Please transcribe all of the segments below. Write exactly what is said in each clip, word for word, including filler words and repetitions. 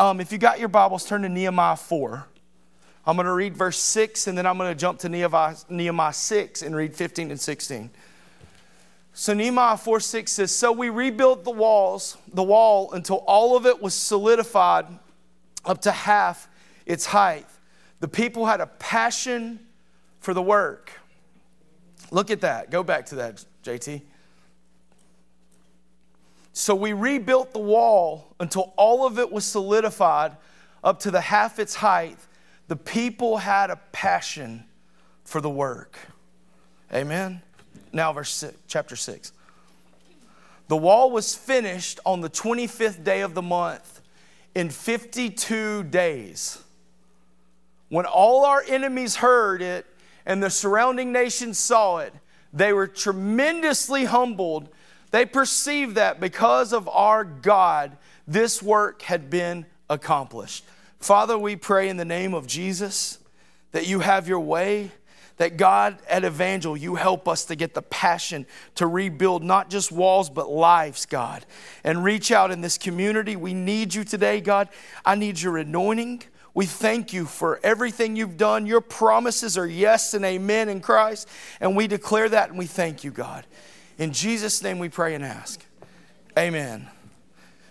Um, if you got your Bibles, turn to Nehemiah four. I'm going to read verse six, and then I'm going to jump to Nehemiah six and read fifteen and sixteen. So Nehemiah four six says, "So we rebuilt the walls, the wall until all of it was solidified up to half its height. The people had a passion for the work." Look at that. Go back to that, J T. So we rebuilt the wall until all of it was solidified up to the half its height. The people had a passion for the work. Amen. Now verse six, chapter six. "The wall was finished on the twenty-fifth day of the month in fifty-two days. When all our enemies heard it and the surrounding nations saw it, they were tremendously humbled. They perceived that because of our God, this work had been accomplished." Father, we pray in the name of Jesus that you have your way. That God, at Evangel, you help us to get the passion to rebuild not just walls, but lives, God. And reach out in this community. We need you today, God. I need your anointing. We thank you for everything you've done. Your promises are yes and amen in Christ. And we declare that and we thank you, God. In Jesus' name we pray and ask. Amen.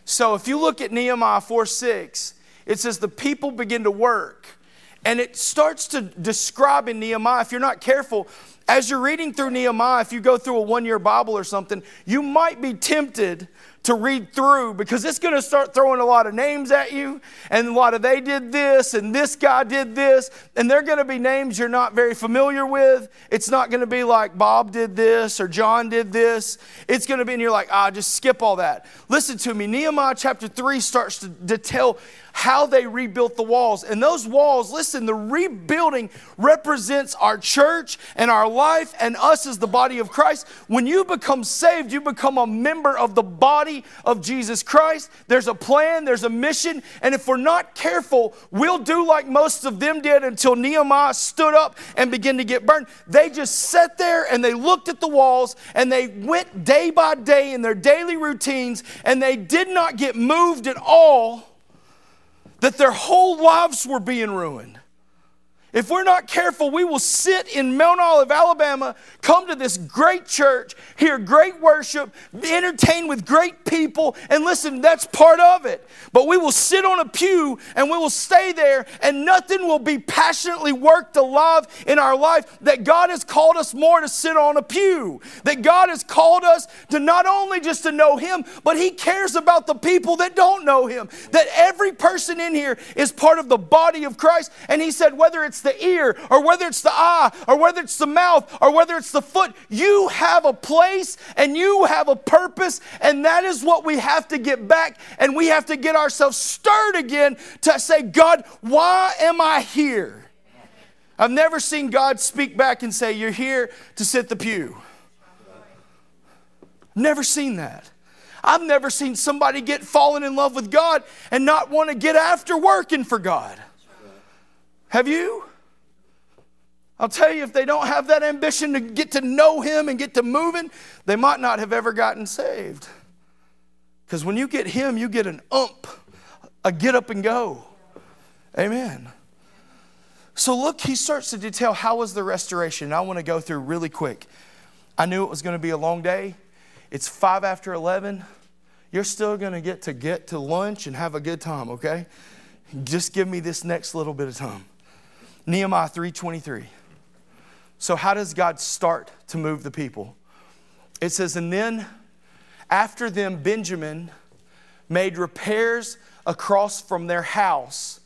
So if you look at Nehemiah four six, it says the people begin to work. And it starts to describe in Nehemiah, if you're not careful, as you're reading through Nehemiah, if you go through a one-year Bible or something, you might be tempted to read through because it's going to start throwing a lot of names at you and a lot of they did this and this guy did this. And they're going to be names you're not very familiar with. It's not going to be like Bob did this or John did this. It's going to be, and you're like, ah, just skip all that. Listen to me. Nehemiah chapter three starts to, to tell how they rebuilt the walls. And those walls, listen, the rebuilding represents our church and our life and us as the body of Christ. When you become saved, you become a member of the body of Jesus Christ. There's a plan, there's a mission, and if we're not careful, we'll do like most of them did until Nehemiah stood up and began to get burned. They just sat there and they looked at the walls and they went day by day in their daily routines and they did not get moved at all that their whole lives were being ruined. If we're not careful, we will sit in Mount Olive, Alabama, come to this great church, hear great worship, entertain with great people, and listen, that's part of it. But we will sit on a pew and we will stay there and nothing will be passionately worked alive in our life, that God has called us more to sit on a pew, that God has called us to not only just to know Him, but He cares about the people that don't know Him, that every person in here is part of the body of Christ. And He said, whether it's the ear, or whether it's the eye, or whether it's the mouth, or whether it's the foot, you have a place and you have a purpose, and that is what we have to get back, and we have to get ourselves stirred again to say, God, why am I here? I've never seen God speak back and say, you're here to sit the pew. Never seen that. I've never seen somebody get fallen in love with God and not want to get after working for God. Have you? I'll tell you, if they don't have that ambition to get to know Him and get to moving, they might not have ever gotten saved. Because when you get Him, you get an ump, a get up and go. Amen. So look, he starts to detail how was the restoration. I want to go through really quick. I knew it was going to be a long day. It's five after eleven. You're still going to get to get to lunch and have a good time, okay? Just give me this next little bit of time. Nehemiah three twenty-three. So how does God start to move the people? It says, and then after them, Benjamin made repairs across from their house.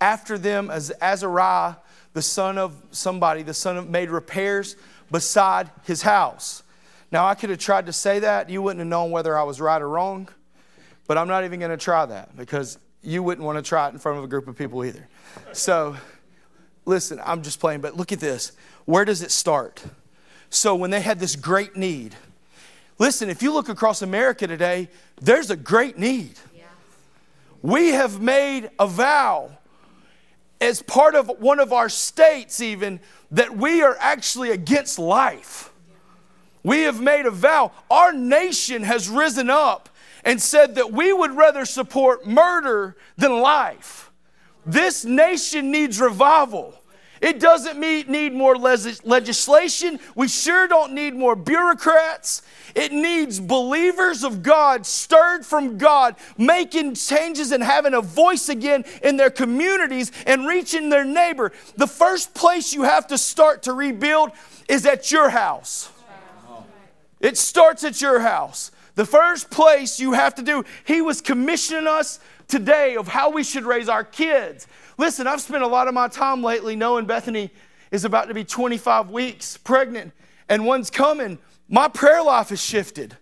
After them, as Azariah, the son of somebody, the son of made repairs beside his house. Now, I could have tried to say that. You wouldn't have known whether I was right or wrong. But I'm not even going to try that because you wouldn't want to try it in front of a group of people either. So, listen, I'm just playing, but look at this. Where does it start? So when they had this great need. Listen, if you look across America today, there's a great need. Yeah. We have made a vow as part of one of our states even that we are actually against life. Yeah. We have made a vow. Our nation has risen up and said that we would rather support murder than life. This nation needs revival. It doesn't need more legislation. We sure don't need more bureaucrats. It needs believers of God, stirred from God, making changes and having a voice again in their communities and reaching their neighbor. The first place you have to start to rebuild is at your house. It starts at your house. The first place you have to do, he was commissioning us today of how we should raise our kids. Listen, I've spent a lot of my time lately knowing Bethany is about to be twenty-five weeks pregnant and one's coming. My prayer life has shifted.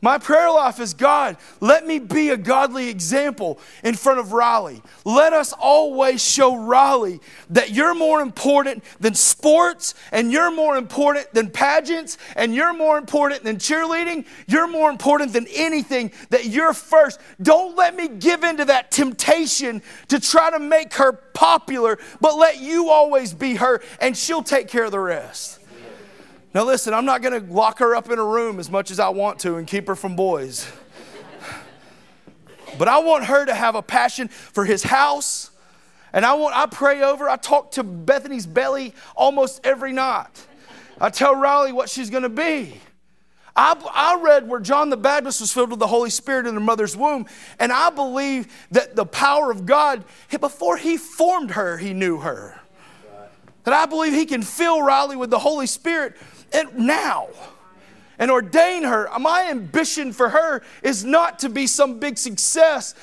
My prayer life is, God, let me be a godly example in front of Riley. Let us always show Riley that you're more important than sports, and you're more important than pageants, and you're more important than cheerleading. You're more important than anything, that you're first. Don't let me give in to that temptation to try to make her popular, but let you always be her, and she'll take care of the rest. Now listen, I'm not going to lock her up in a room as much as I want to and keep her from boys. But I want her to have a passion for his house. And I want, I pray over, I talk to Bethany's belly almost every night. I tell Riley what she's going to be. I, I read where John the Baptist was filled with the Holy Spirit in her mother's womb. And I believe that the power of God, before he formed her, he knew her. That I believe he can fill Riley with the Holy Spirit and now and ordain her. My ambition for her is not to be some big success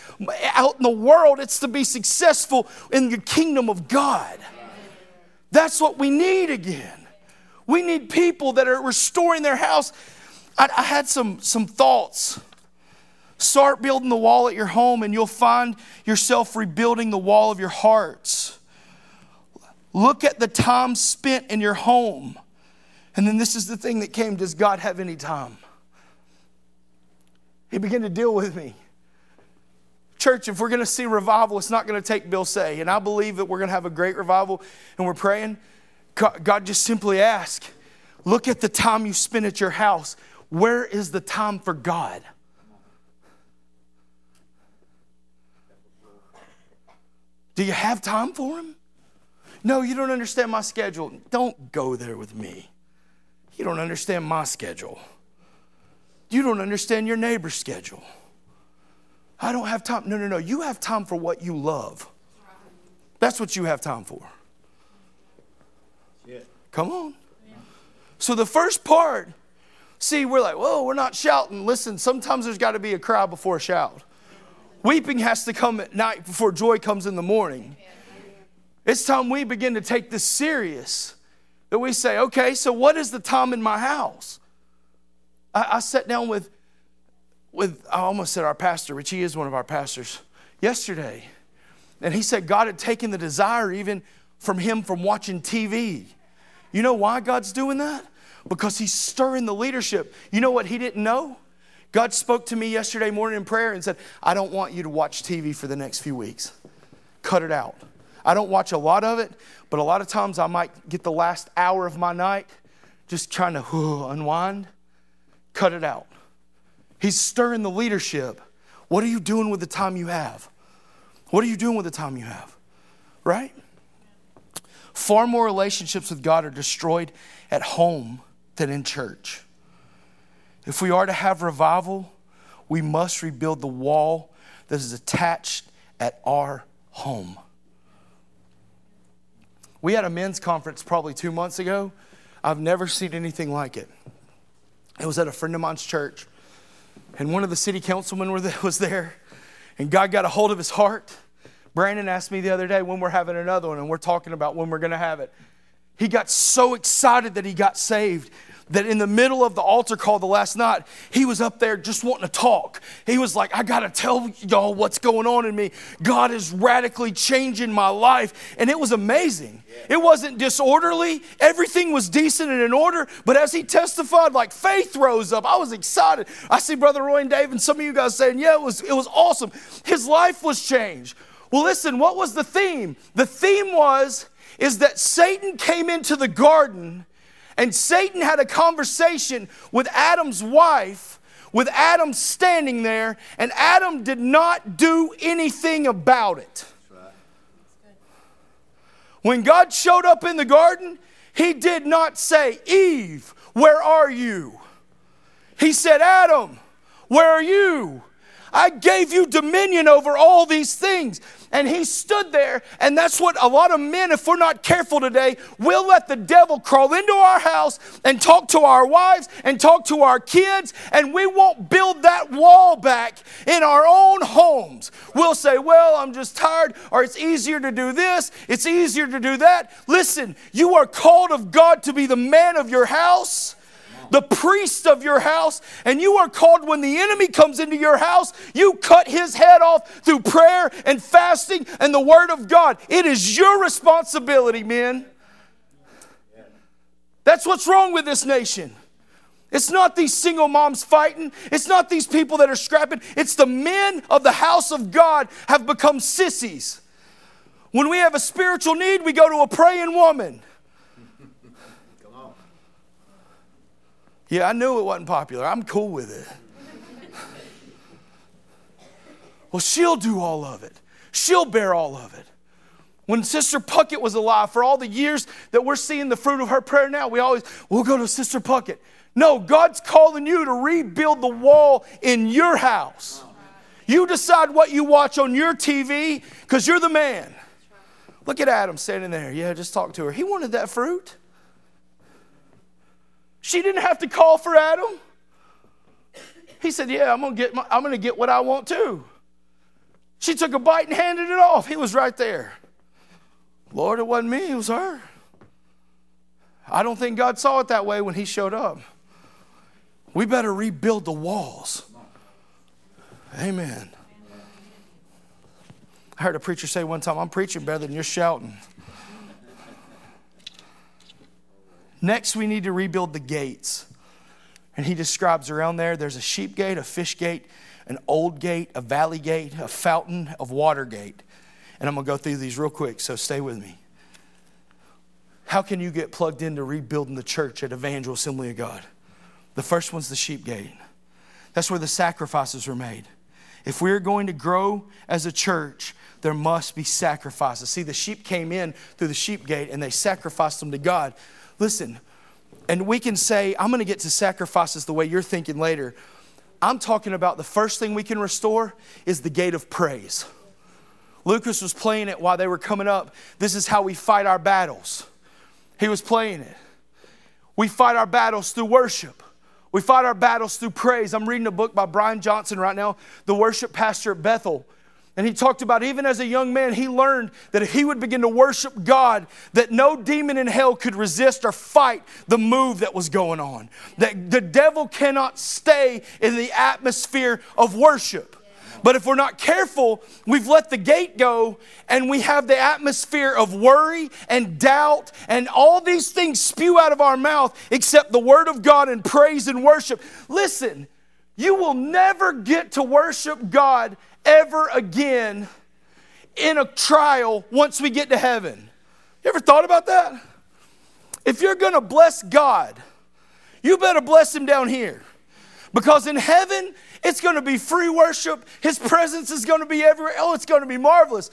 out in the world. It's to be successful in the kingdom of God. That's what we need again. We need people that are restoring their house. I, I had some, some thoughts. Start building the wall at your home and you'll find yourself rebuilding the wall of your hearts. Look at the time spent in your home. And then this is the thing that came. Does God have any time? He began to deal with me. Church, if we're going to see revival, it's not going to take Bill Say. And I believe that we're going to have a great revival. And we're praying. God, just simply ask, look at the time you spend at your house. Where is the time for God? Do you have time for him? No, you don't understand my schedule. Don't go there with me. You don't understand my schedule. You don't understand your neighbor's schedule. I don't have time. No, no, no. You have time for what you love. That's what you have time for. Yeah. Come on. Yeah. So the first part, see, we're like, whoa, we're not shouting. Listen, sometimes there's got to be a cry before a shout. Weeping has to come at night before joy comes in the morning. Yeah. It's time we begin to take this serious, that we say, okay, so what is the time in my house? I, I sat down with, with, I almost said our pastor, which he is one of our pastors, yesterday. And he said God had taken the desire even from him from watching T V. You know why God's doing that? Because he's stirring the leadership. You know what he didn't know? God spoke to me yesterday morning in prayer and said, I don't want you to watch T V for the next few weeks. Cut it out. I don't watch a lot of it, but a lot of times I might get the last hour of my night just trying to whew, unwind. Cut it out. He's stirring the leadership. What are you doing with the time you have? What are you doing with the time you have? Right? Far more relationships with God are destroyed at home than in church. If we are to have revival, we must rebuild the wall that is attached at our home. We had a men's conference probably two months ago. I've never seen anything like it. It was at a friend of mine's church. And one of the city councilmen was there. And God got a hold of his heart. Brandon asked me the other day when we're having another one. And we're talking about when we're going to have it. He got so excited that he got saved. That in the middle of the altar call the last night, he was up there just wanting to talk. He was like, I got to tell y'all what's going on in me. God is radically changing my life. And it was amazing. Yeah. It wasn't disorderly. Everything was decent and in order. But as he testified, like faith rose up. I was excited. I see Brother Roy and Dave and some of you guys saying, yeah, it was, it was awesome. His life was changed. Well, listen, what was the theme? The theme was, is that Satan came into the garden. And Satan had a conversation with Adam's wife with Adam standing there, and Adam did not do anything about it. When God showed up in the garden, he did not say, Eve, where are you? He said, Adam, where are you? I gave you dominion over all these things. And he stood there, and that's what a lot of men, if we're not careful today, we'll let the devil crawl into our house and talk to our wives and talk to our kids, and we won't build that wall back in our own homes. We'll say, well, I'm just tired, or it's easier to do this, it's easier to do that. Listen, you are called of God to be the man of your house, the priest of your house, and you are called when the enemy comes into your house, you cut his head off through prayer and fasting and the Word of God. It is your responsibility, men. That's what's wrong with this nation. It's not these single moms fighting. It's not these people that are scrapping. It's the men of the house of God have become sissies. When we have a spiritual need, we go to a praying woman. Yeah, I knew it wasn't popular. I'm cool with it. Well, she'll do all of it. She'll bear all of it. When Sister Puckett was alive, for all the years that we're seeing the fruit of her prayer now, we always, we'll go to Sister Puckett. No, God's calling you to rebuild the wall in your house. You decide what you watch on your T V because you're the man. Look at Adam standing there. Yeah, just talk to her. He wanted that fruit. She didn't have to call for Adam. He said, yeah, I'm going to get my, I'm going to get what I want to. She took a bite and handed it off. He was right there. Lord, it wasn't me. It was her. I don't think God saw it that way when he showed up. We better rebuild the walls. Amen. I heard a preacher say one time, I'm preaching better than you're shouting. Next, we need to rebuild the gates. And he describes around there, there's a sheep gate, a fish gate, an old gate, a valley gate, a fountain of water gate. And I'm going to go through these real quick, so stay with me. How can you get plugged into rebuilding the church at Evangel Assembly of God? The first one's the sheep gate. That's where the sacrifices were made. If we're going to grow as a church, there must be sacrifices. See, the sheep came in through the sheep gate, and they sacrificed them to God. Listen, and we can say, I'm going to get to sacrifices the way you're thinking later. I'm talking about the first thing we can restore is the gate of praise. Lucas was playing it while they were coming up. This is how we fight our battles. He was playing it. We fight our battles through worship. We fight our battles through praise. I'm reading a book by Brian Johnson right now, the worship pastor at Bethel. And he talked about even as a young man, he learned that if he would begin to worship God, that no demon in hell could resist or fight the move that was going on. That the devil cannot stay in the atmosphere of worship. But if we're not careful, we've let the gate go and we have the atmosphere of worry and doubt and all these things spew out of our mouth except the Word of God and praise and worship. Listen, you will never get to worship God ever again in a trial once we get to heaven. You ever thought about that? If you're going to bless God, you better bless him down here. Because in heaven, it's going to be free worship. His presence is going to be everywhere. Oh, it's going to be marvelous.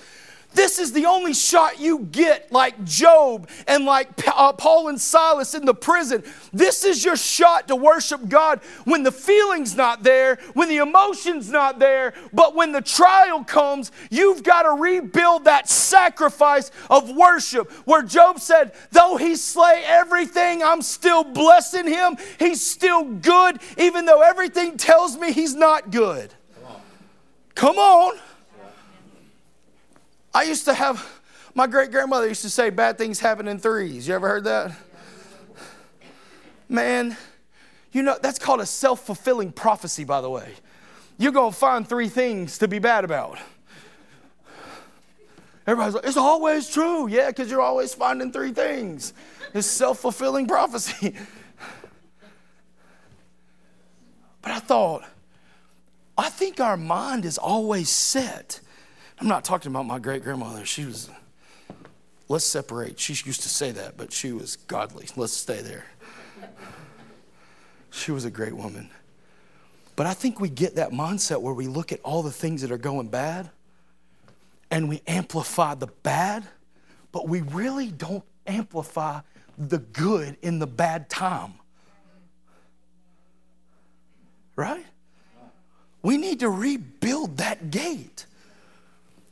This is the only shot you get, like Job and like uh, Paul and Silas in the prison. This is your shot to worship God when the feeling's not there, when the emotion's not there, but when the trial comes, you've got to rebuild that sacrifice of worship where Job said, though he slay everything, I'm still blessing him. He's still good, even though everything tells me he's not good. Come on. Come on. I used to have, my great-grandmother used to say, bad things happen in threes. You ever heard that? Man, you know, that's called a self-fulfilling prophecy, by the way. You're going to find three things to be bad about. Everybody's like, it's always true. Yeah, because you're always finding three things. It's self-fulfilling prophecy. But I thought, I think our mind is always set. I'm not talking about my great-grandmother. She was, let's separate. She used to say that, but she was godly. Let's stay there. She was a great woman. But I think we get that mindset where we look at all the things that are going bad and we amplify the bad, but we really don't amplify the good in the bad time. Right? We need to rebuild that gate.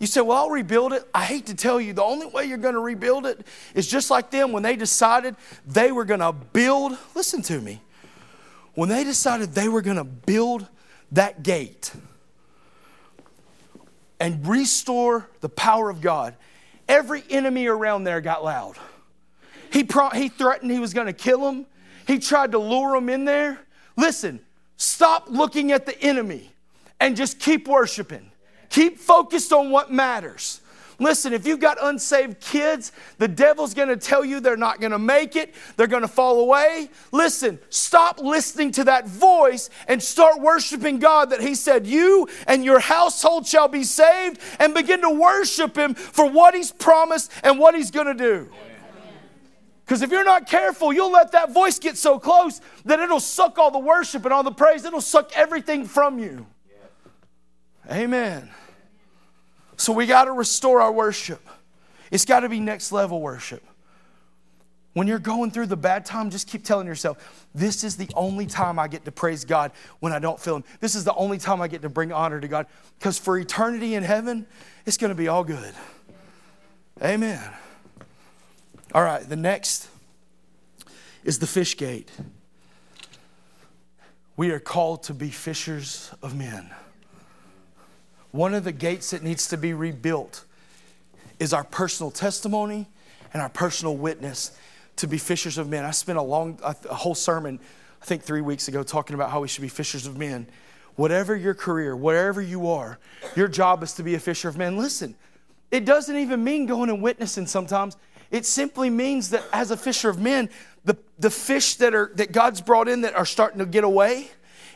You say, well, I'll rebuild it. I hate to tell you, the only way you're going to rebuild it is just like them when they decided they were going to build. Listen to me. When they decided they were going to build that gate and restore the power of God, every enemy around there got loud. He, pro- he threatened he was going to kill them. He tried to lure them in there. Listen, stop looking at the enemy and just keep worshiping. Keep focused on what matters. Listen, if you've got unsaved kids, the devil's going to tell you they're not going to make it. They're going to fall away. Listen, stop listening to that voice and start worshiping God that he said, you and your household shall be saved, and begin to worship him for what he's promised and what he's going to do. Because if you're not careful, you'll let that voice get so close that it'll suck all the worship and all the praise. It'll suck everything from you. Amen. So we got to restore our worship. It's got to be next level worship. When you're going through the bad time, just keep telling yourself, this is the only time I get to praise God when I don't feel him. This is the only time I get to bring honor to God. Because for eternity in heaven, it's going to be all good. Amen. All right, the next is the fish gate. We are called to be fishers of men. One of the gates that needs to be rebuilt is our personal testimony and our personal witness to be fishers of men. I spent a long, a whole sermon, I think three weeks ago, talking about how we should be fishers of men. Whatever your career, wherever you are, your job is to be a fisher of men. Listen, it doesn't even mean going and witnessing sometimes. It simply means that as a fisher of men, the, the fish that are that God's brought in that are starting to get away,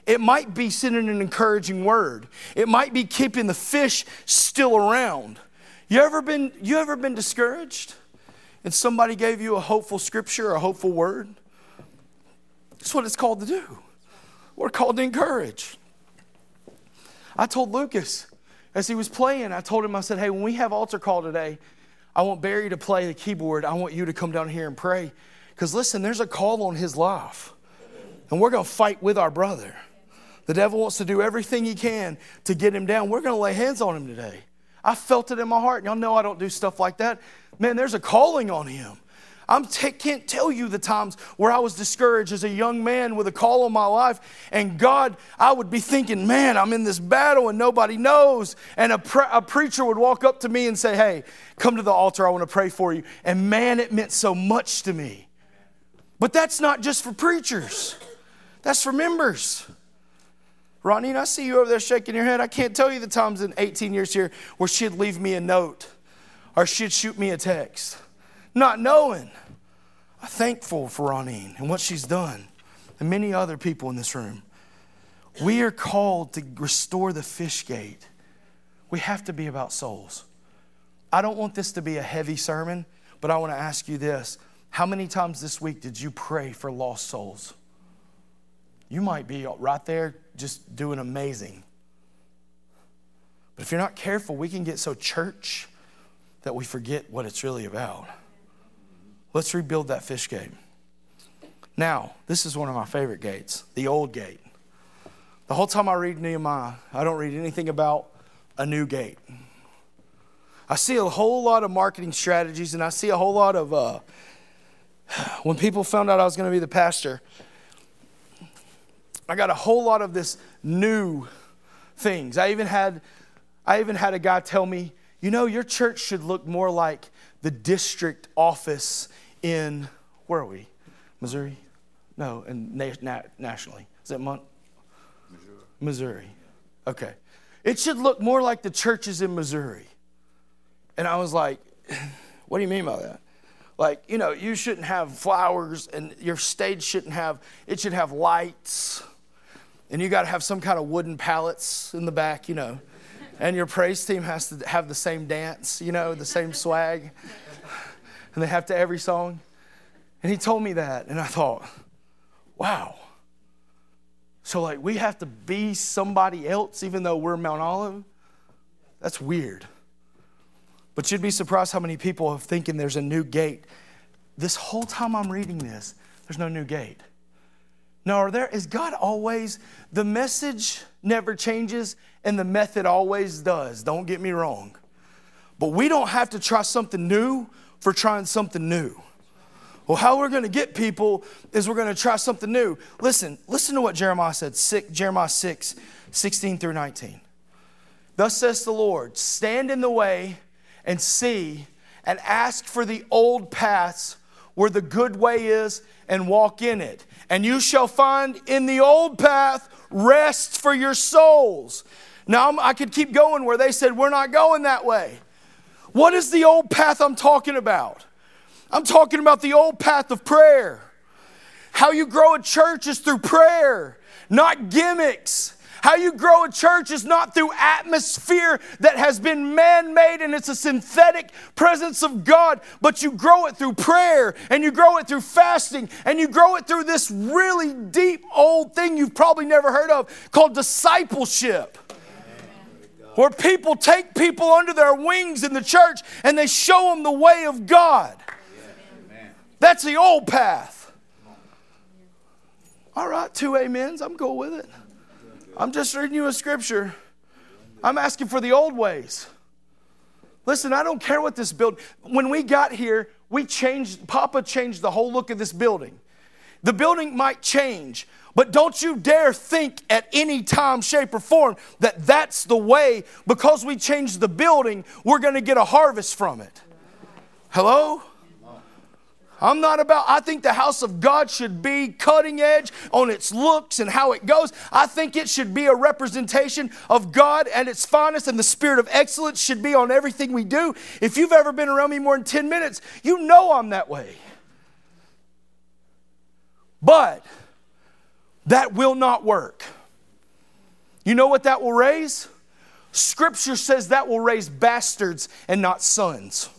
it might be sending an encouraging word. It might be keeping the fish still around. You ever been, you ever been discouraged and somebody gave you a hopeful scripture or a hopeful word? That's what it's called to do. We're called to encourage. I told Lucas as he was playing, I told him, I said, hey, when we have altar call today, I want Barry to play the keyboard. I want you to come down here and pray. Because listen, there's a call on his life. And we're going to fight with our brother. The devil wants to do everything he can to get him down. We're going to lay hands on him today. I felt it in my heart. Y'all know I don't do stuff like that. Man, there's a calling on him. I t- can't tell you the times where I was discouraged as a young man with a call on my life. And God, I would be thinking, man, I'm in this battle and nobody knows. And a, pre- a preacher would walk up to me and say, hey, come to the altar. I want to pray for you. And man, it meant so much to me. But that's not just for preachers. That's for members. Ronine, I see you over there shaking your head. I can't tell you the times in eighteen years here where she'd leave me a note or she'd shoot me a text, not knowing. I'm thankful for Ronine and what she's done and many other people in this room. We are called to restore the fish gate. We have to be about souls. I don't want this to be a heavy sermon, but I want to ask you this. How many times this week did you pray for lost souls? You might be right there just doing amazing. But if you're not careful, we can get so church that we forget what it's really about. Let's rebuild that fish gate. Now, this is one of my favorite gates, the old gate. The whole time I read Nehemiah, I don't read anything about a new gate. I see a whole lot of marketing strategies, and I see a whole lot of, uh, when people found out I was going to be the pastor, I got a whole lot of this new things. I even had I even had a guy tell me, you know, your church should look more like the district office in, where are we? Missouri? No, and na- na- nationally. Is it Mount? Missouri. Missouri. Okay. It should look more like the churches in Missouri. And I was like, what do you mean by that? Like, you know, you shouldn't have flowers and your stage shouldn't have, it should have lights. And you got to have some kind of wooden pallets in the back, you know. And your praise team has to have the same dance, you know, the same swag. And they have to every song. And he told me that. And I thought, wow. So, like, we have to be somebody else even though we're Mount Olive? That's weird. But you'd be surprised how many people are thinking there's a new gate. This whole time I'm reading this, there's no new gate. No, are there? Is God always, the message never changes and the method always does. Don't get me wrong. But we don't have to try something new for trying something new. Well, how we're going to get people is we're going to try something new. Listen, listen to what Jeremiah said, Jeremiah six, sixteen through nineteen. Thus says the Lord, stand in the way and see and ask for the old paths where the good way is and walk in it. And you shall find in the old path rest for your souls. Now, I could keep going where they said, we're not going that way. What is the old path I'm talking about? I'm talking about the old path of prayer. How you grow a church is through prayer, not gimmicks. How you grow a church is not through atmosphere that has been man-made and it's a synthetic presence of God, but you grow it through prayer and you grow it through fasting and you grow it through this really deep old thing you've probably never heard of called discipleship. Amen. Where people take people under their wings in the church and they show them the way of God. Amen. That's the old path. All right, two amens. I'm cool with it. I'm just reading you a scripture. I'm asking for the old ways. Listen, I don't care what this building. When we got here, we changed. Papa changed the whole look of this building. The building might change, but don't you dare think at any time, shape, or form that that's the way. Because we changed the building, we're going to get a harvest from it. Hello? I'm not about, I think the house of God should be cutting edge on its looks and how it goes. I think it should be a representation of God at its finest, and the spirit of excellence should be on everything we do. If you've ever been around me more than ten minutes, you know I'm that way. But that will not work. You know what that will raise? Scripture says that will raise bastards and not sons.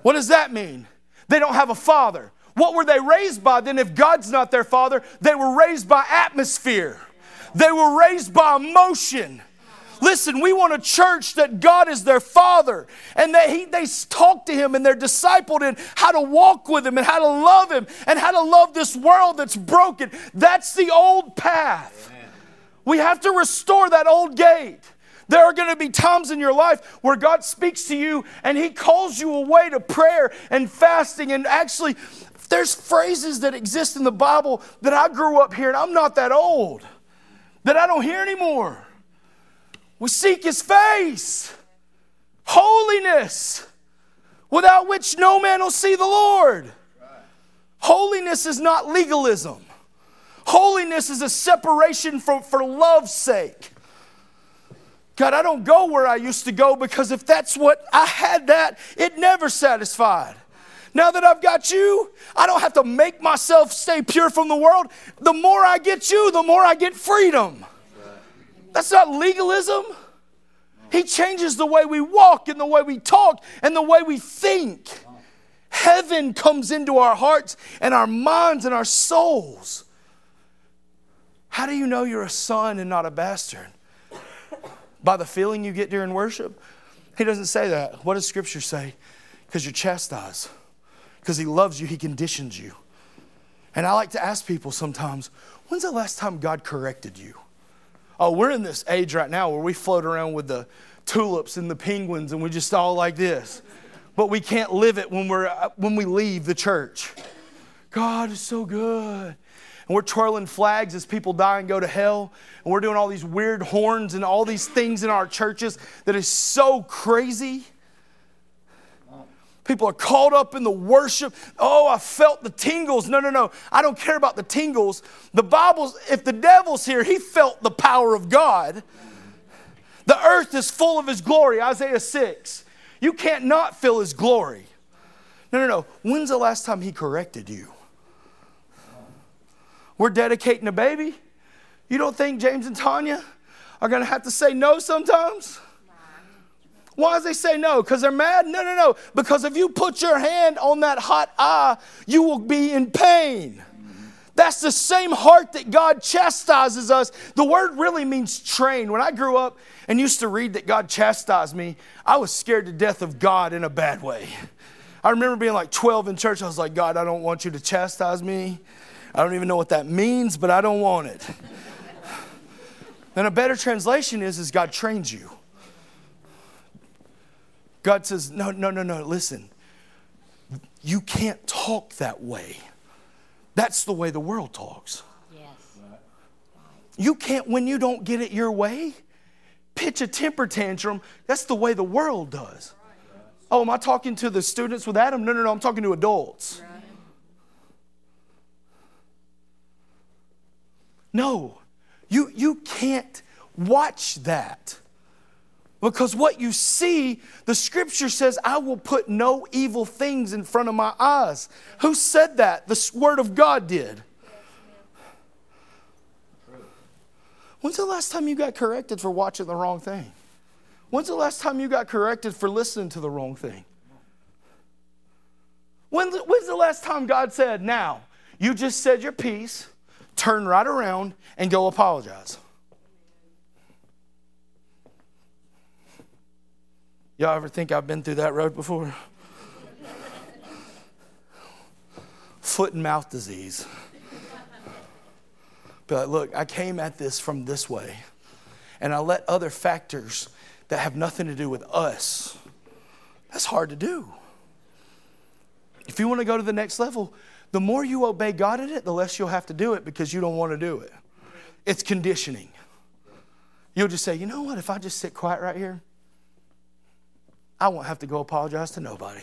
What does that mean? They don't have a father. What were they raised by then if God's not their father? They were raised by atmosphere. They were raised by emotion. Listen, we want a church that God is their father. And that he, they talk to him and they're discipled in how to walk with him and how to love him and how to love this world that's broken. That's the old path. Amen. We have to restore that old gate. There are going to be times in your life where God speaks to you and he calls you away to prayer and fasting. And actually, there's phrases that exist in the Bible that I grew up hearing. I'm not that old, that I don't hear anymore. We seek his face, holiness, without which no man will see the Lord. Holiness is not legalism. Holiness is a separation from, for love's sake. God, I don't go where I used to go because if that's what I had that, it never satisfied. Now that I've got you, I don't have to make myself stay pure from the world. The more I get you, the more I get freedom. That's not legalism. He changes the way we walk and the way we talk and the way we think. Heaven comes into our hearts and our minds and our souls. How do you know you're a son and not a bastard? By the feeling you get during worship? He doesn't say that. What does Scripture say? Because you're chastised. Because he loves you. He conditions you. And I like to ask people sometimes, when's the last time God corrected you? Oh, we're in this age right now where we float around with the tulips and the penguins and we just all like this. But we can't live it when, we're, when we leave the church. God is so good. And we're twirling flags as people die and go to hell. And we're doing all these weird horns and all these things in our churches that is so crazy. People are caught up in the worship. Oh, I felt the tingles. No, no, no. I don't care about the tingles. The Bible's, if the devil's here, he felt the power of God. The earth is full of his glory, Isaiah six. You can't not feel his glory. No, no, no. When's the last time he corrected you? We're dedicating a baby. You don't think James and Tanya are going to have to say no sometimes? Why does they say no? Because they're mad? No, no, no. Because if you put your hand on that hot eye, you will be in pain. That's the same heart that God chastises us. The word really means train. When I grew up and used to read that God chastised me, I was scared to death of God in a bad way. I remember being like twelve in church. I was like, God, I don't want you to chastise me. I don't even know what that means, but I don't want it. Then a better translation is, is God trains you. God says, no, no, no, no, listen. You can't talk that way. That's the way the world talks. Yes. You can't, when you don't get it your way, pitch a temper tantrum. That's the way the world does. Oh, am I talking to the students with Adam? No, no, no, I'm talking to adults. Right. No, you, you can't watch that. Because what you see, the scripture says, I will put no evil things in front of my eyes. Who said that? The word of God did. When's the last time you got corrected for watching the wrong thing? When's the last time you got corrected for listening to the wrong thing? When, when's the last time God said, now, you just said your piece, turn right around, and go apologize? Y'all ever think I've been through that road before? Foot and mouth disease. But look, I came at this from this way, and I let other factors that have nothing to do with us. That's hard to do. If you want to go to the next level, the more you obey God in it, the less you'll have to do it because you don't want to do it. It's conditioning. You'll just say, you know what, if I just sit quiet right here, I won't have to go apologize to nobody.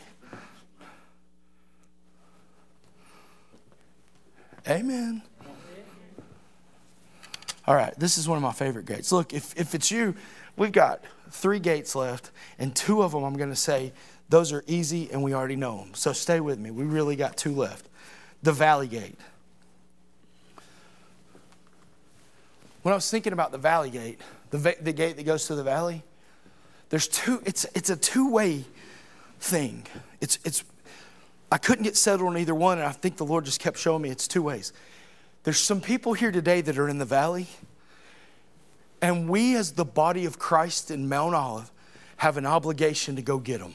Amen. All right, this is one of my favorite gates. Look, if, if it's you, we've got three gates left, and two of them I'm going to say, those are easy and we already know them. So stay with me. We really got two left. The Valley Gate. When I was thinking about the Valley Gate, the, va- the gate that goes to the valley, There's two, it's it's a two-way thing. It's it's I couldn't get settled on either one, and I think the Lord just kept showing me it's two ways. There's some people here today that are in the valley, and we as the body of Christ in Mount Olive have an obligation to go get them.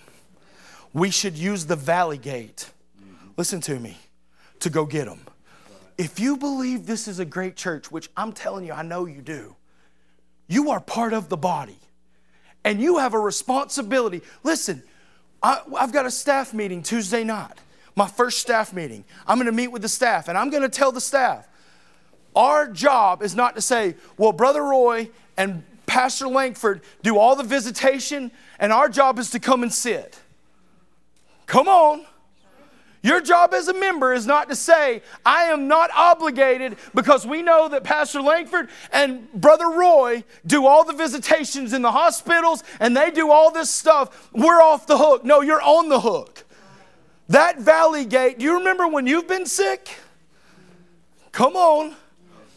We should use the Valley Gate, listen to me, to go get them. If you believe this is a great church, which I'm telling you, I know you do, you are part of the body. And you have a responsibility. Listen, I, I've got a staff meeting Tuesday night, my first staff meeting. I'm going to meet with the staff, and I'm going to tell the staff, our job is not to say, well, Brother Roy and Pastor Langford do all the visitation, and our job is to come and sit. Come on. Your job as a member is not to say, I am not obligated because we know that Pastor Langford and Brother Roy do all the visitations in the hospitals and they do all this stuff. We're off the hook. No, you're on the hook. That Valley Gate, do you remember when you've been sick? Come on.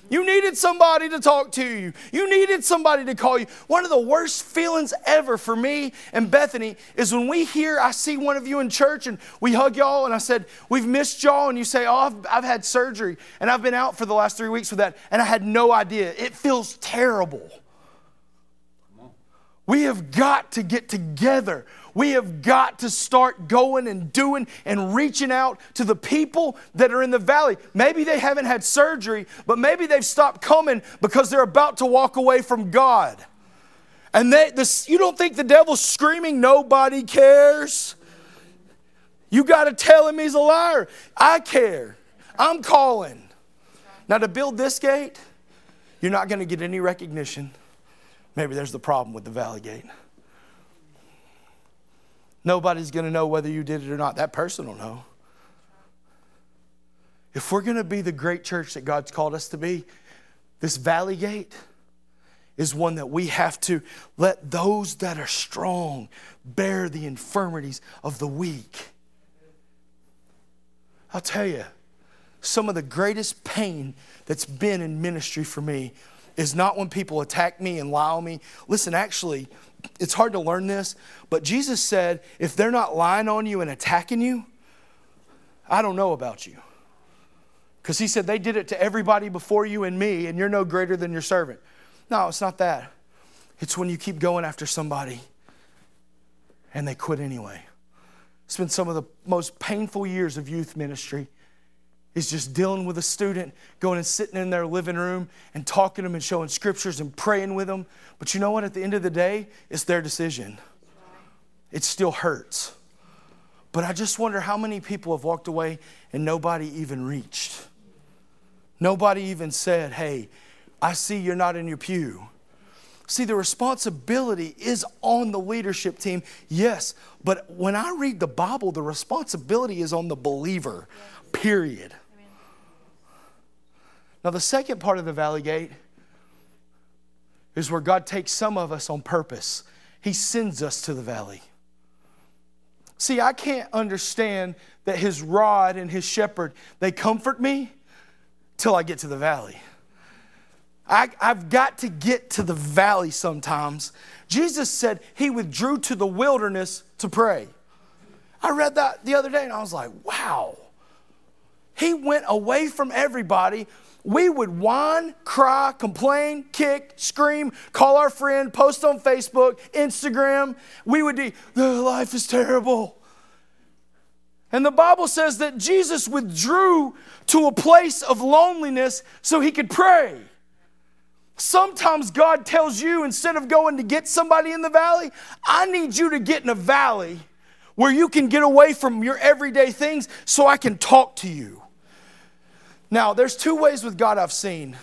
You needed somebody to talk to you. You needed somebody to call you. One of the worst feelings ever for me and Bethany is when we hear, I see one of you in church and we hug y'all and I said, we've missed y'all. And you say, oh, I've, I've had surgery and I've been out for the last three weeks with that. And I had no idea. It feels terrible. We have got to get together. We have got to start going and doing and reaching out to the people that are in the valley. Maybe they haven't had surgery, but maybe they've stopped coming because they're about to walk away from God. And they, this, you don't think the devil's screaming, nobody cares? You got to tell him he's a liar. I care. I'm calling. Now to build this gate, you're not going to get any recognition. Maybe there's the problem with the Valley Gate. Nobody's going to know whether you did it or not. That person will know. If we're going to be the great church that God's called us to be, this Valley Gate is one that we have to let those that are strong bear the infirmities of the weak. I'll tell you, some of the greatest pain that's been in ministry for me is not when people attack me and lie on me. Listen, actually, it's hard to learn this, but Jesus said, if they're not lying on you and attacking you, I don't know about you. Because he said, they did it to everybody before you and me, and you're no greater than your servant. No, it's not that. It's when you keep going after somebody and they quit anyway. It's been some of the most painful years of youth ministry, is just dealing with a student, going and sitting in their living room and talking to them and showing scriptures and praying with them. But you know what? At the end of the day, it's their decision. It still hurts. But I just wonder how many people have walked away and nobody even reached. Nobody even said, hey, I see you're not in your pew. See, the responsibility is on the leadership team, yes. But when I read the Bible, the responsibility is on the believer, period. Amen. Now, the second part of the Valley Gate is where God takes some of us on purpose. He sends us to the valley. See, I can't understand that his rod and his shepherd, they comfort me till I get to the valley. I, I've got to get to the valley sometimes. Jesus said he withdrew to the wilderness to pray. I read that the other day and I was like, wow. He went away from everybody. We would whine, cry, complain, kick, scream, call our friend, post on Facebook, Instagram. We would be, oh, life is terrible. And the Bible says that Jesus withdrew to a place of loneliness so he could pray. Sometimes God tells you, instead of going to get somebody in the valley, I need you to get in a valley where you can get away from your everyday things so I can talk to you. Now, there's two ways with God I've seen.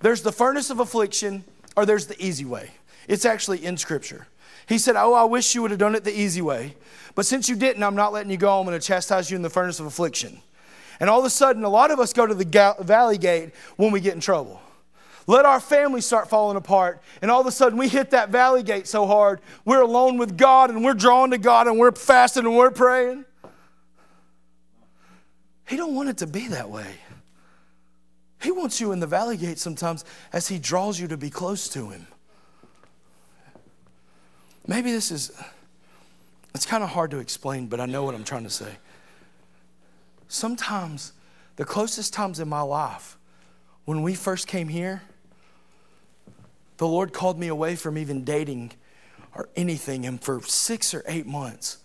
There's the furnace of affliction, or there's the easy way. It's actually in Scripture. He said, oh, I wish you would have done it the easy way. But since you didn't, I'm not letting you go. I'm going to chastise you in the furnace of affliction. And all of a sudden, a lot of us go to the valley gate when we get in trouble. Let our family start falling apart. And all of a sudden we hit that valley gate so hard, we're alone with God and we're drawn to God and we're fasting and we're praying. He don't want it to be that way. He wants you in the valley gate sometimes as he draws you to be close to him. Maybe this is, it's kind of hard to explain, but I know what I'm trying to say. Sometimes the closest times in my life, when we first came here, the Lord called me away from even dating or anything. And for six or eight months,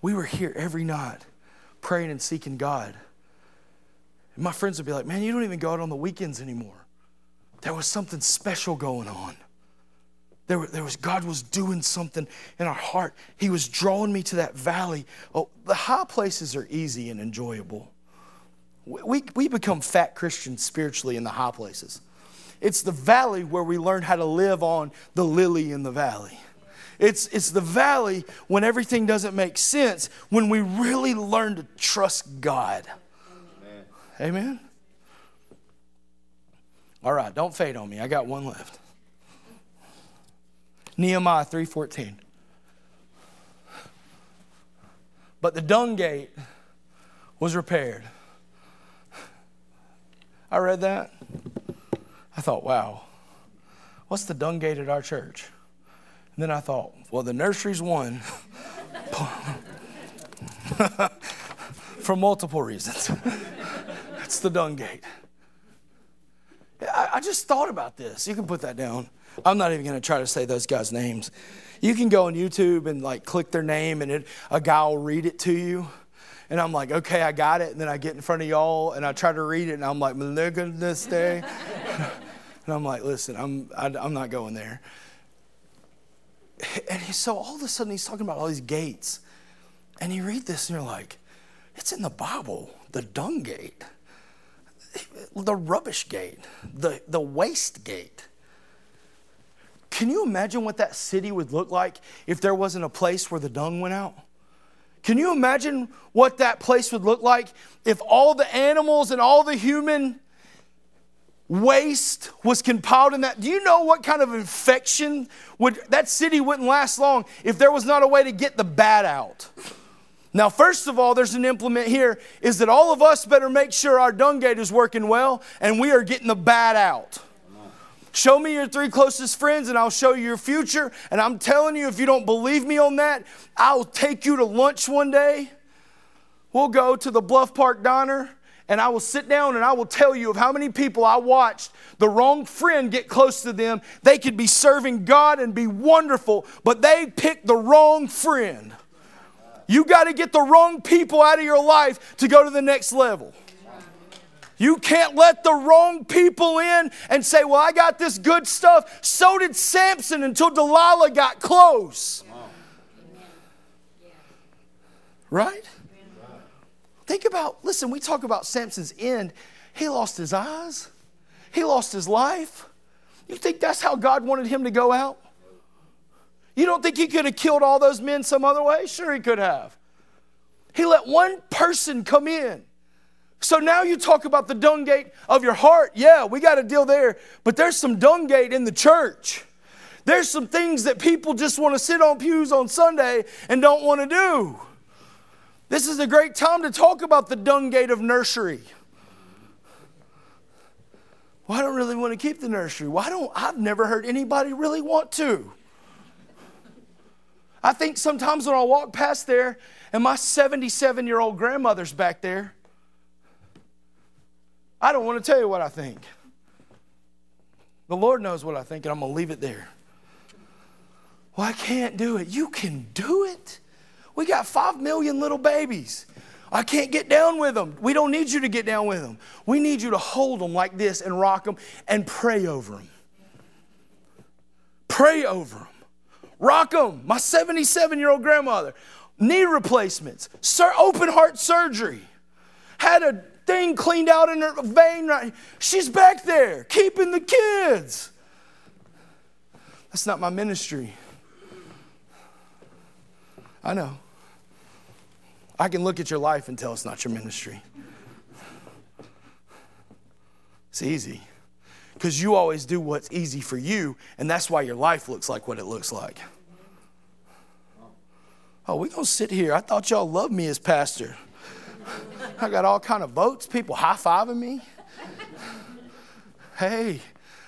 we were here every night praying and seeking God. And my friends would be like, man, you don't even go out on the weekends anymore. There was something special going on. There, were, there was, God was doing something in our heart. He was drawing me to that valley. Oh, the high places are easy and enjoyable. We we become fat Christians spiritually in the high places. It's the valley where we learn how to live on the lily in the valley. It's, it's the valley when everything doesn't make sense, when we really learn to trust God. Amen. Amen? All right, don't fade on me. I got one left. Nehemiah three fourteen. But the dung gate was repaired. I read that. I thought, wow, what's the dung gate at our church? And then I thought, well, the nursery's one for multiple reasons. It's the dung gate. I, I just thought about this. You can put that down. I'm not even going to try to say those guys' names. You can go on YouTube and like click their name, and it, a guy will read it to you. And I'm like, okay, I got it. And then I get in front of y'all and I try to read it. And I'm like, look at this day. And I'm like, listen, I'm I, I'm not going there. And he, so all of a sudden he's talking about all these gates. And you read this and you're like, it's in the Bible, the dung gate, the rubbish gate, the, the waste gate. Can you imagine what that city would look like if there wasn't a place where the dung went out? Can you imagine what that place would look like if all the animals and all the human waste was compiled in that? Do you know what kind of infection would, that city wouldn't last long if there was not a way to get the bad out. Now, first of all, there's an implement here is that all of us better make sure our dung gate is working well and we are getting the bad out. Show me your three closest friends and I'll show you your future. And I'm telling you, if you don't believe me on that, I'll take you to lunch one day. We'll go to the Bluff Park Diner and I will sit down and I will tell you of how many people I watched the wrong friend get close to them. They could be serving God and be wonderful, but they picked the wrong friend. You got to get the wrong people out of your life to go to the next level. You can't let the wrong people in and say, well, I got this good stuff. So did Samson until Delilah got close. Right? Think about, listen, we talk about Samson's end. He lost his eyes. He lost his life. You think that's how God wanted him to go out? You don't think he could have killed all those men some other way? Sure he could have. He let one person come in. So now you talk about the dung gate of your heart. Yeah, we got a deal there. But there's some dung gate in the church. There's some things that people just want to sit on pews on Sunday and don't want to do. This is a great time to talk about the dung gate of nursery. Well, I don't really want to keep the nursery. Well, I don't, I've never heard anybody really want to. I think sometimes when I walk past there and my seventy-seven-year-old grandmother's back there, I don't want to tell you what I think. The Lord knows what I think, and I'm going to leave it there. Well, I can't do it. You can do it. We got five million little babies. I can't get down with them. We don't need you to get down with them. We need you to hold them like this and rock them and pray over them. Pray over them. Rock them. My seventy-seven-year-old grandmother, knee replacements, sur- open heart surgery, had a thing cleaned out in her vein. Right, she's back there keeping the kids. That's not my ministry. I know. I can look at your life and tell it's not your ministry. It's easy because you always do what's easy for you, and that's why your life looks like what it looks like. Oh, we're going to sit here. I thought y'all loved me as pastor. I got all kind of votes, people high-fiving me. Hey,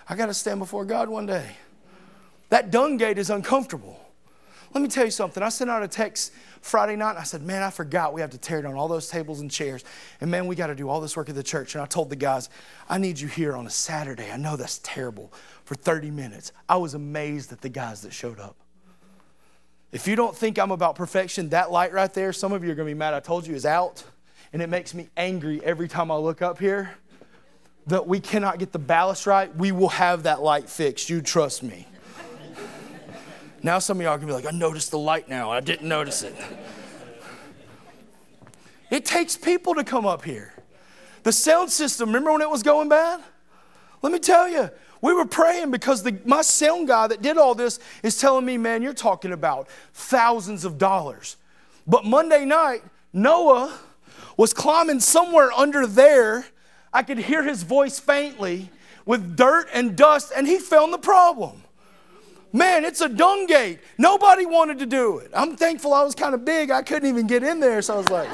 I got to stand before God one day. That dung gate is uncomfortable. Let me tell you something. I sent out a text Friday night, and I said, man, I forgot we have to tear down all those tables and chairs, and man, we got to do all this work at the church. And I told the guys, I need you here on a Saturday. I know that's terrible, for thirty minutes. I was amazed at the guys that showed up. If you don't think I'm about perfection, that light right there, some of you are going to be mad I told you, is out. And it makes me angry every time I look up here that we cannot get the ballast right. We will have that light fixed. You trust me. Now some of y'all are going to be like, I noticed the light now. I didn't notice it. It takes people to come up here. The sound system, remember when it was going bad? Let me tell you, we were praying because the, my sound guy that did all this is telling me, man, you're talking about thousands of dollars. But Monday night, Noah was climbing somewhere under there. I could hear his voice faintly with dirt and dust, and he found the problem. Man, it's a dung gate. Nobody wanted to do it. I'm thankful I was kind of big. I couldn't even get in there, so I was like,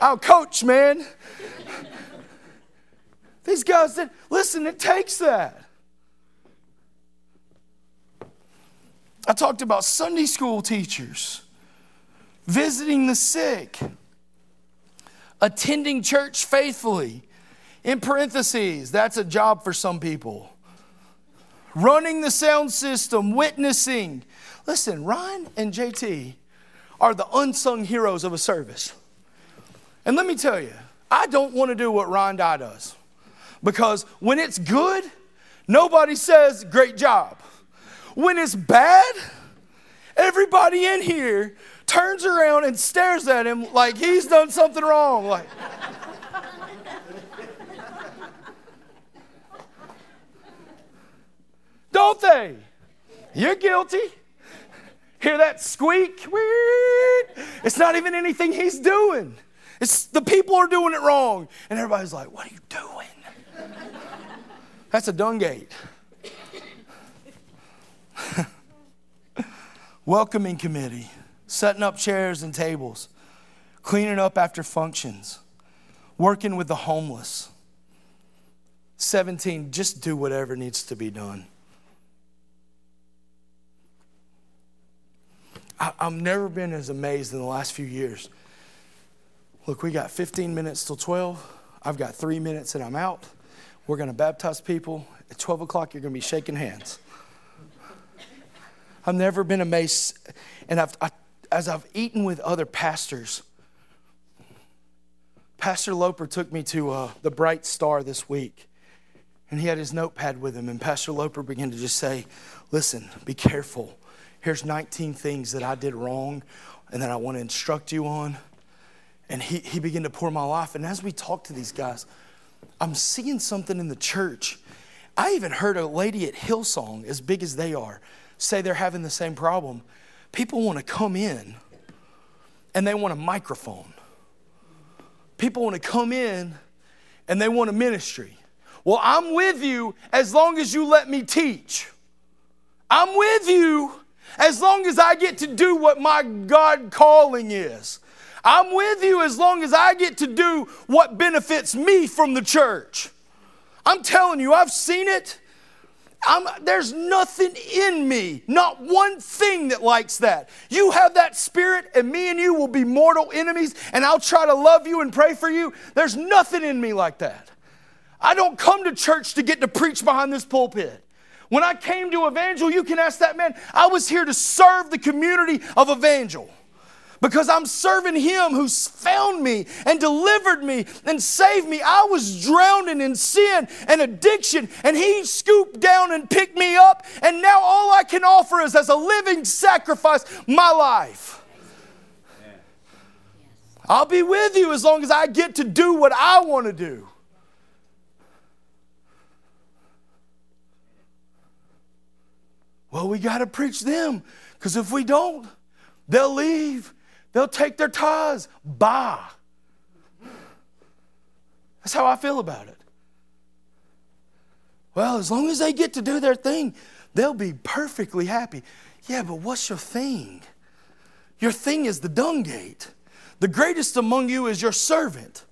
I'll coach, man. These guys said, listen, it takes that. I talked about Sunday school teachers, visiting the sick, attending church faithfully, in parentheses, that's a job for some people, running the sound system, witnessing. Listen, Ryan and J T are the unsung heroes of a service. And let me tell you, I don't want to do what Ryan Dye does, because when it's good, nobody says, great job. When it's bad, everybody in here turns around and stares at him like he's done something wrong. Like, don't they? You're guilty. Hear that squeak? It's not even anything he's doing. It's the people are doing it wrong. And everybody's like, what are you doing? That's a dung gate. Welcoming committee. Setting up chairs and tables, cleaning up after functions, working with the homeless. seventeen, just do whatever needs to be done. I, I've never been as amazed in the last few years look, we got fifteen minutes till twelve. I've got three minutes and I'm out. We're going to baptize people. At twelve o'clock, you're going to be shaking hands. I've never been amazed. And I've, I, as I've eaten with other pastors, Pastor Loper took me to uh, the Bright Star this week. And he had his notepad with him. And Pastor Loper began to just say, listen, be careful. Here's nineteen things that I did wrong and that I want to instruct you on. And he, he began to pour my life. And as we talked to these guys, I'm seeing something in the church. I even heard a lady at Hillsong, as big as they are, say they're having the same problem. People want to come in and they want a microphone. People want to come in and they want a ministry. Well, I'm with you as long as you let me teach. I'm with you as long as I get to do what my God calling is. I'm with you as long as I get to do what benefits me from the church. I'm telling you, I've seen it. I'm, there's nothing in me, not one thing that likes that. You have that spirit and me and you will be mortal enemies and I'll try to love you and pray for you. There's nothing in me like that. I don't come to church to get to preach behind this pulpit. When I came to Evangel, you can ask that man, I was here to serve the community of Evangel because I'm serving him who found me and delivered me and saved me. I was drowning in sin and addiction, and he scooped down and picked me up, and now all I can offer is as a living sacrifice my life. I'll be with you as long as I get to do what I want to do. Well, we got to preach them because if we don't, they'll leave. They'll take their tithes. Bye. That's how I feel about it. Well, as long as they get to do their thing, they'll be perfectly happy. Yeah, but what's your thing? Your thing is the dung gate. The greatest among you is your servant.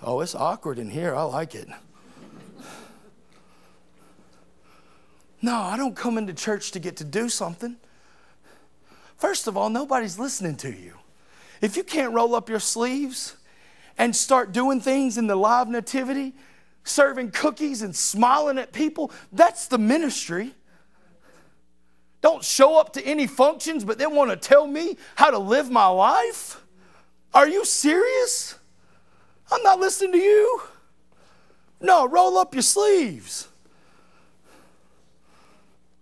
Oh, it's awkward in here. I like it. No, I don't come into church to get to do something. First of all, nobody's listening to you. If you can't roll up your sleeves and start doing things in the live nativity, serving cookies and smiling at people, that's the ministry. Don't show up to any functions but then want to tell me how to live my life? Are you serious? I'm not listening to you. No, roll up your sleeves.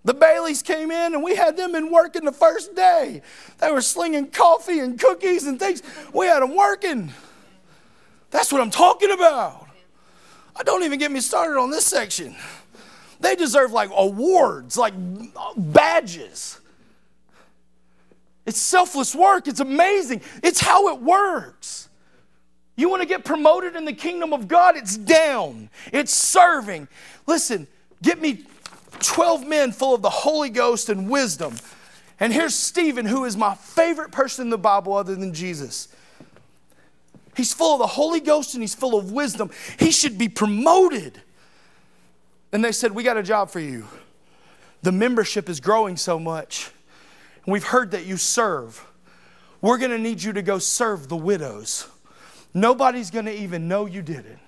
The Baileys came in and we had them in working the first day. They were slinging coffee and cookies and things. We had them working. That's what I'm talking about. I don't even get me started on this section. They deserve like awards, like badges. It's selfless work. It's amazing. It's how it works. You want to get promoted in the kingdom of God? It's down. It's serving. Listen, get me twelve men full of the Holy Ghost and wisdom. And here's Stephen, who is my favorite person in the Bible other than Jesus. He's full of the Holy Ghost and he's full of wisdom. He should be promoted. And they said, we got a job for you. The membership is growing so much. And we've heard that you serve. We're going to need you to go serve the widows. Nobody's going to even know you did it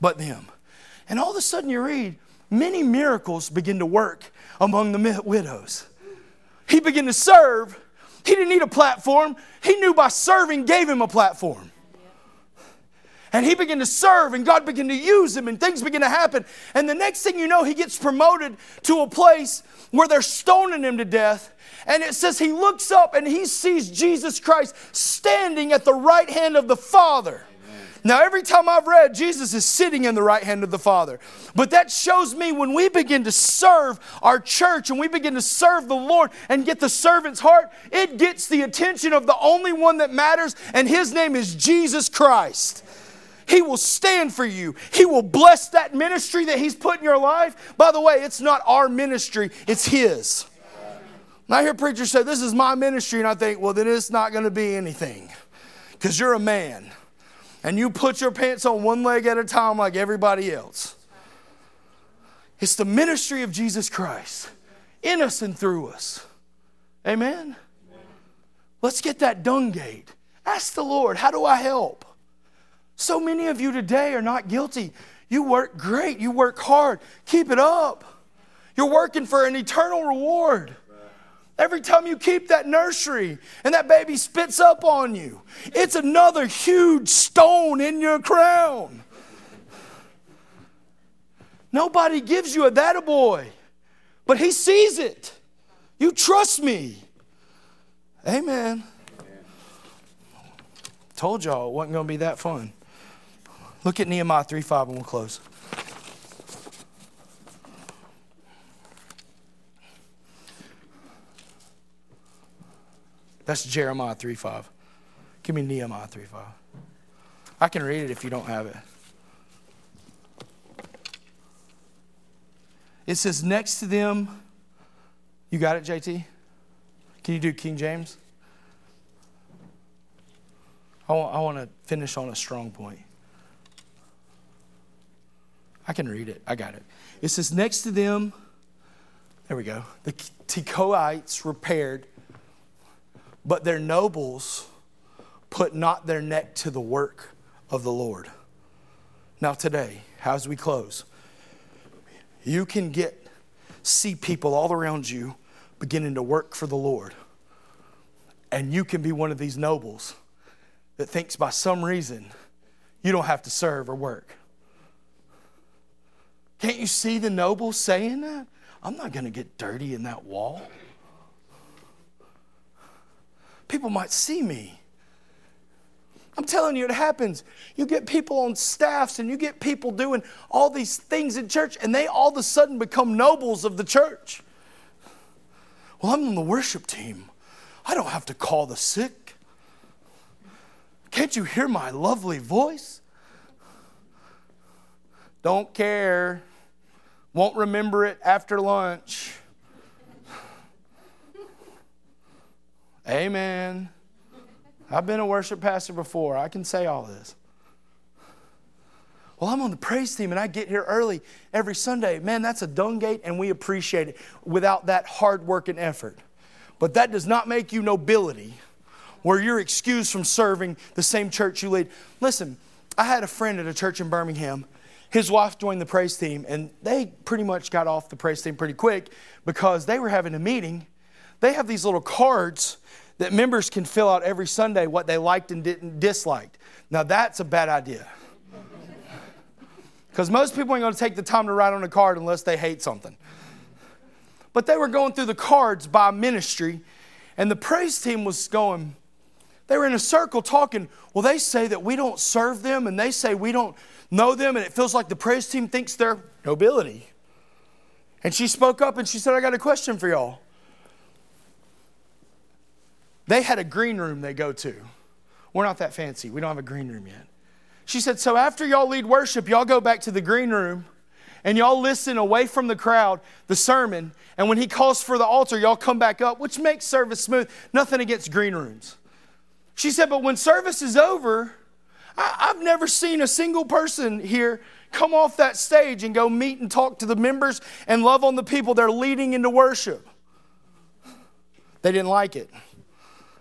but them. And all of a sudden you read, many miracles begin to work among the widows. He began to serve. He didn't need a platform. He knew by serving gave him a platform. And he began to serve and God began to use him and things began to happen. And the next thing you know, he gets promoted to a place where they're stoning him to death. And it says he looks up and he sees Jesus Christ standing at the right hand of the Father. Now, every time I've read, Jesus is sitting in the right hand of the Father. But that shows me when we begin to serve our church and we begin to serve the Lord and get the servant's heart, it gets the attention of the only one that matters, and his name is Jesus Christ. He will stand for you. He will bless that ministry that he's put in your life. By the way, it's not our ministry, it's his. And I hear preachers say, this is my ministry, and I think, well, then it's not going to be anything because you're a man. And you put your pants on one leg at a time like everybody else. It's the ministry of Jesus Christ in us and through us. Amen? Amen. Let's get that dung gate Ask the Lord, how do I help? So many of you today are not guilty. You work great. You work hard. Keep it up. You're working for an eternal reward. Every time you keep that nursery and that baby spits up on you, it's another huge stone in your crown. Nobody gives you a that-a-boy, but he sees it. You trust me. Amen. Amen. Told y'all it wasn't going to be that fun. Look at Nehemiah three five and we'll close. That's Jeremiah three five. Give me Nehemiah three five. I can read it if you don't have it. It says, next to them, you got it, J T? Can you do King James? I want, I want to finish on a strong point. I can read it. I got it. It says, next to them, there we go. The Tekoites repaired, but their nobles put not their neck to the work of the Lord. Now today, as we close, you can get see people all around you beginning to work for the Lord. And you can be one of these nobles that thinks by some reason you don't have to serve or work. Can't you see the nobles saying that? I'm not going to get dirty in that wall. People might see me. I'm telling you, it happens. You get people on staffs and you get people doing all these things in church and they all of a sudden become nobles of the church. Well, I'm on the worship team. I don't have to call the sick. Can't you hear my lovely voice? Don't care. Won't remember it after lunch. Amen. I've been a worship pastor before. I can say all this. Well, I'm on the praise team and I get here early every Sunday. Man, that's a dung gate and we appreciate it without that hard work and effort. But that does not make you nobility where you're excused from serving the same church you lead. Listen, I had a friend at a church in Birmingham. His wife joined the praise team and they pretty much got off the praise team pretty quick because they were having a meeting. They have these little cards that members can fill out every Sunday what they liked and didn't disliked. Now that's a bad idea. Because most people ain't going to take the time to write on a card unless they hate something. But they were going through the cards by ministry, and the praise team was going, they were in a circle talking, well, they say that we don't serve them, and they say we don't know them, and it feels like the praise team thinks they're nobility. And she spoke up and she said, I got a question for y'all. They had a green room they go to. We're not that fancy. We don't have a green room yet. She said, so after y'all lead worship, y'all go back to the green room and y'all listen away from the crowd, the sermon, and when he calls for the altar, y'all come back up, which makes service smooth. Nothing against green rooms. She said, but when service is over, I- I've never seen a single person here come off that stage and go meet and talk to the members and love on the people they're leading into worship. They didn't like it.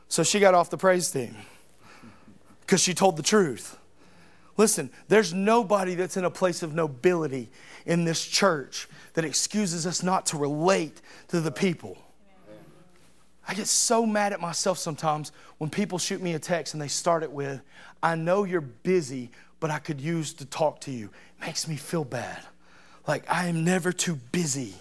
So she got off the praise team because she told the truth. Listen, there's nobody that's in a place of nobility in this church that excuses us not to relate to the people. I get so mad at myself sometimes when people shoot me a text and they start it with, I know you're busy, but I could use to talk to you. It makes me feel bad. Like I am never too busy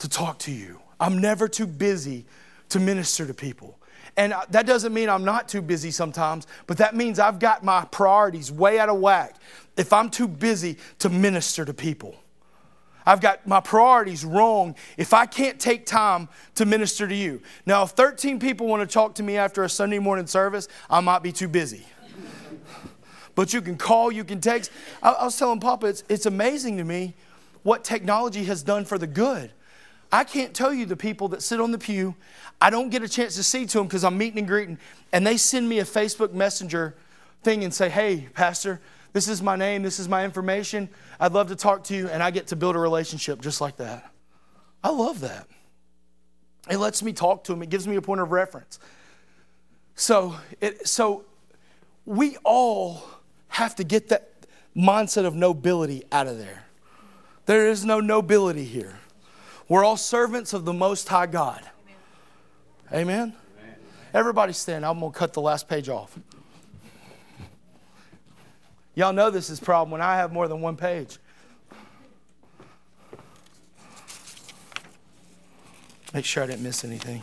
to talk to you. I'm never too busy to minister to people. And that doesn't mean I'm not too busy sometimes, but that means I've got my priorities way out of whack if I'm too busy to minister to people. I've got my priorities wrong if I can't take time to minister to you. Now, if thirteen people want to talk to me after a Sunday morning service, I might be too busy. But you can call, you can text. I, I was telling Papa, it's, it's amazing to me what technology has done for the good. I can't tell you the people that sit on the pew. I don't get a chance to see to them because I'm meeting and greeting. And they send me a Facebook Messenger thing and say, hey, Pastor, this is my name. This is my information. I'd love to talk to you. And I get to build a relationship just like that. I love that. It lets me talk to them. It gives me a point of reference. So it, so we all have to get that mindset of nobility out of there. There is no nobility here. We're all servants of the Most High God. Amen? Amen. Everybody stand. I'm going to cut the last page off. Y'all know this is a problem when I have more than one page. Make sure I didn't miss anything.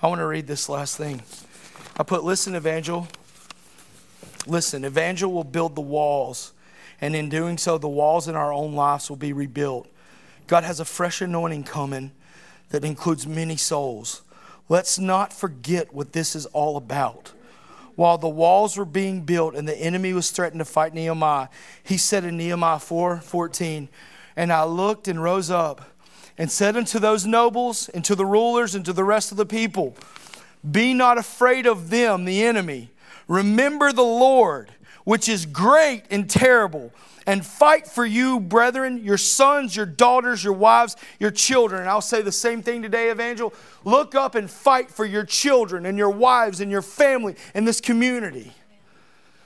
I want to read this last thing. I put, listen, Evangel. Listen, Evangel will build the walls. And in doing so, the walls in our own lives will be rebuilt. God has a fresh anointing coming that includes many souls. Let's not forget what this is all about. While the walls were being built and the enemy was threatening to fight Nehemiah, he said in Nehemiah four fourteen, and I looked and rose up and said unto those nobles and to the rulers and to the rest of the people, be not afraid of them, the enemy. Remember the Lord, which is great and terrible, and fight for you, brethren, your sons, your daughters, your wives, your children. And I'll say the same thing today, Evangel. Look up and fight for your children and your wives and your family and this community.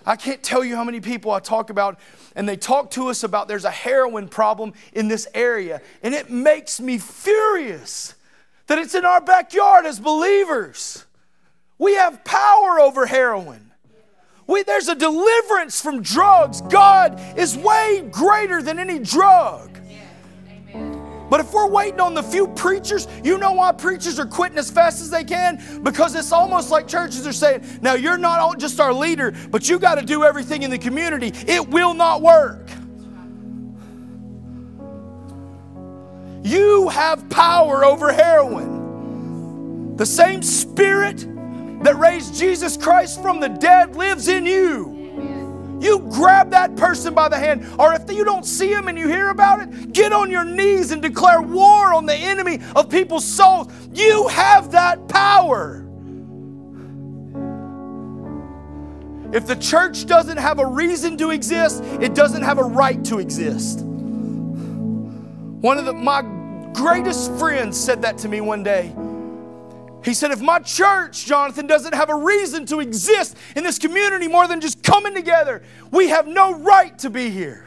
I can't tell you how many people I talk about, and they talk to us about there's a heroin problem in this area. And it makes me furious that it's in our backyard as believers. We have power over heroin. We, there's a deliverance from drugs. God is way greater than any drug. Yes. Amen. But if we're waiting on the few preachers, you know why preachers are quitting as fast as they can? Because it's almost like churches are saying, now you're not just our leader, but you got to do everything in the community. It will not work. You have power over heroin. The same spirit that raised Jesus Christ from the dead lives in you. You grab that person by the hand, or if you don't see him and you hear about it, get on your knees and declare war on the enemy of people's souls. You have that power. If the church doesn't have a reason to exist, it doesn't have a right to exist. One of the, my greatest friends said that to me one day. He said, if my church, Jonathan, doesn't have a reason to exist in this community more than just coming together, we have no right to be here.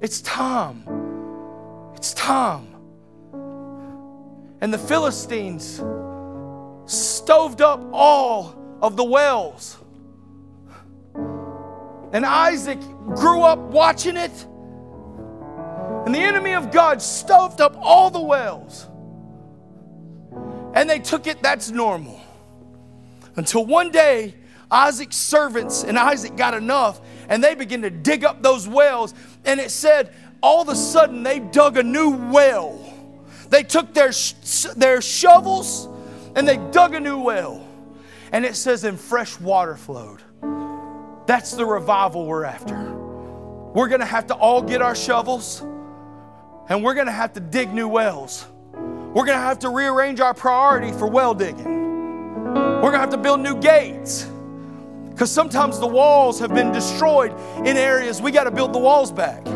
It's time. It's time. And the Philistines stoved up all of the wells. And Isaac grew up watching it. And the enemy of God stoved up all the wells. And they took it, that's normal. Until one day, Isaac's servants and Isaac got enough, and they began to dig up those wells. And it said, all of a sudden, they dug a new well. They took their, their shovels, and they dug a new well. And it says, and fresh water flowed. That's the revival we're after. We're going to have to all get our shovels. And we're going to have to dig new wells. We're going to have to rearrange our priority for well digging. We're going to have to build new gates. Because sometimes the walls have been destroyed in areas. We got to build the walls back.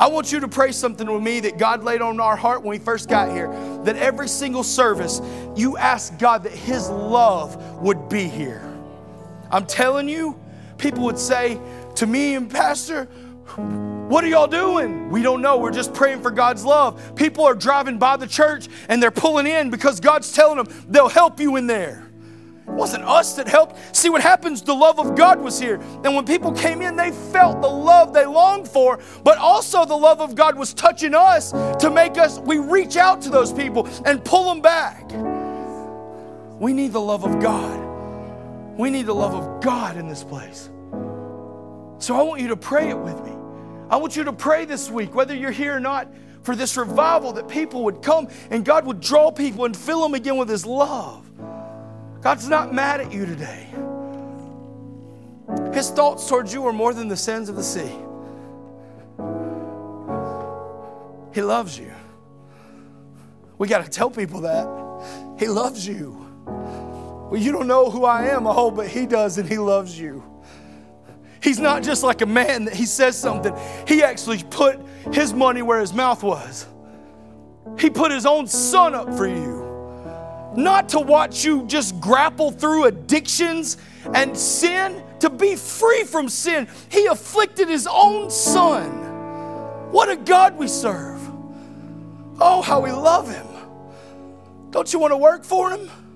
I want you to pray something with me that God laid on our heart when we first got here. That every single service, you ask God that His love would be here. I'm telling you, people would say to me and Pastor, what are y'all doing? We don't know. We're just praying for God's love. People are driving by the church and they're pulling in because God's telling them they'll help you in there. It wasn't us that helped. See what happens? The love of God was here. And when people came in, they felt the love they longed for, but also the love of God was touching us to make us, we reach out to those people and pull them back. We need the love of God. We need the love of God in this place. So I want you to pray it with me. I want you to pray this week, whether you're here or not, for this revival that people would come and God would draw people and fill them again with His love. God's not mad at you today. His thoughts towards you are more than the sands of the sea. He loves you. We got to tell people that. He loves you. Well, you don't know who I am, I hope, but He does, and He loves you. He's not just like a man that he says something. He actually put his money where his mouth was. He put his own son up for you. Not to watch you just grapple through addictions and sin, to be free from sin. He afflicted his own son. What a God we serve. Oh, how we love him. Don't you want to work for him?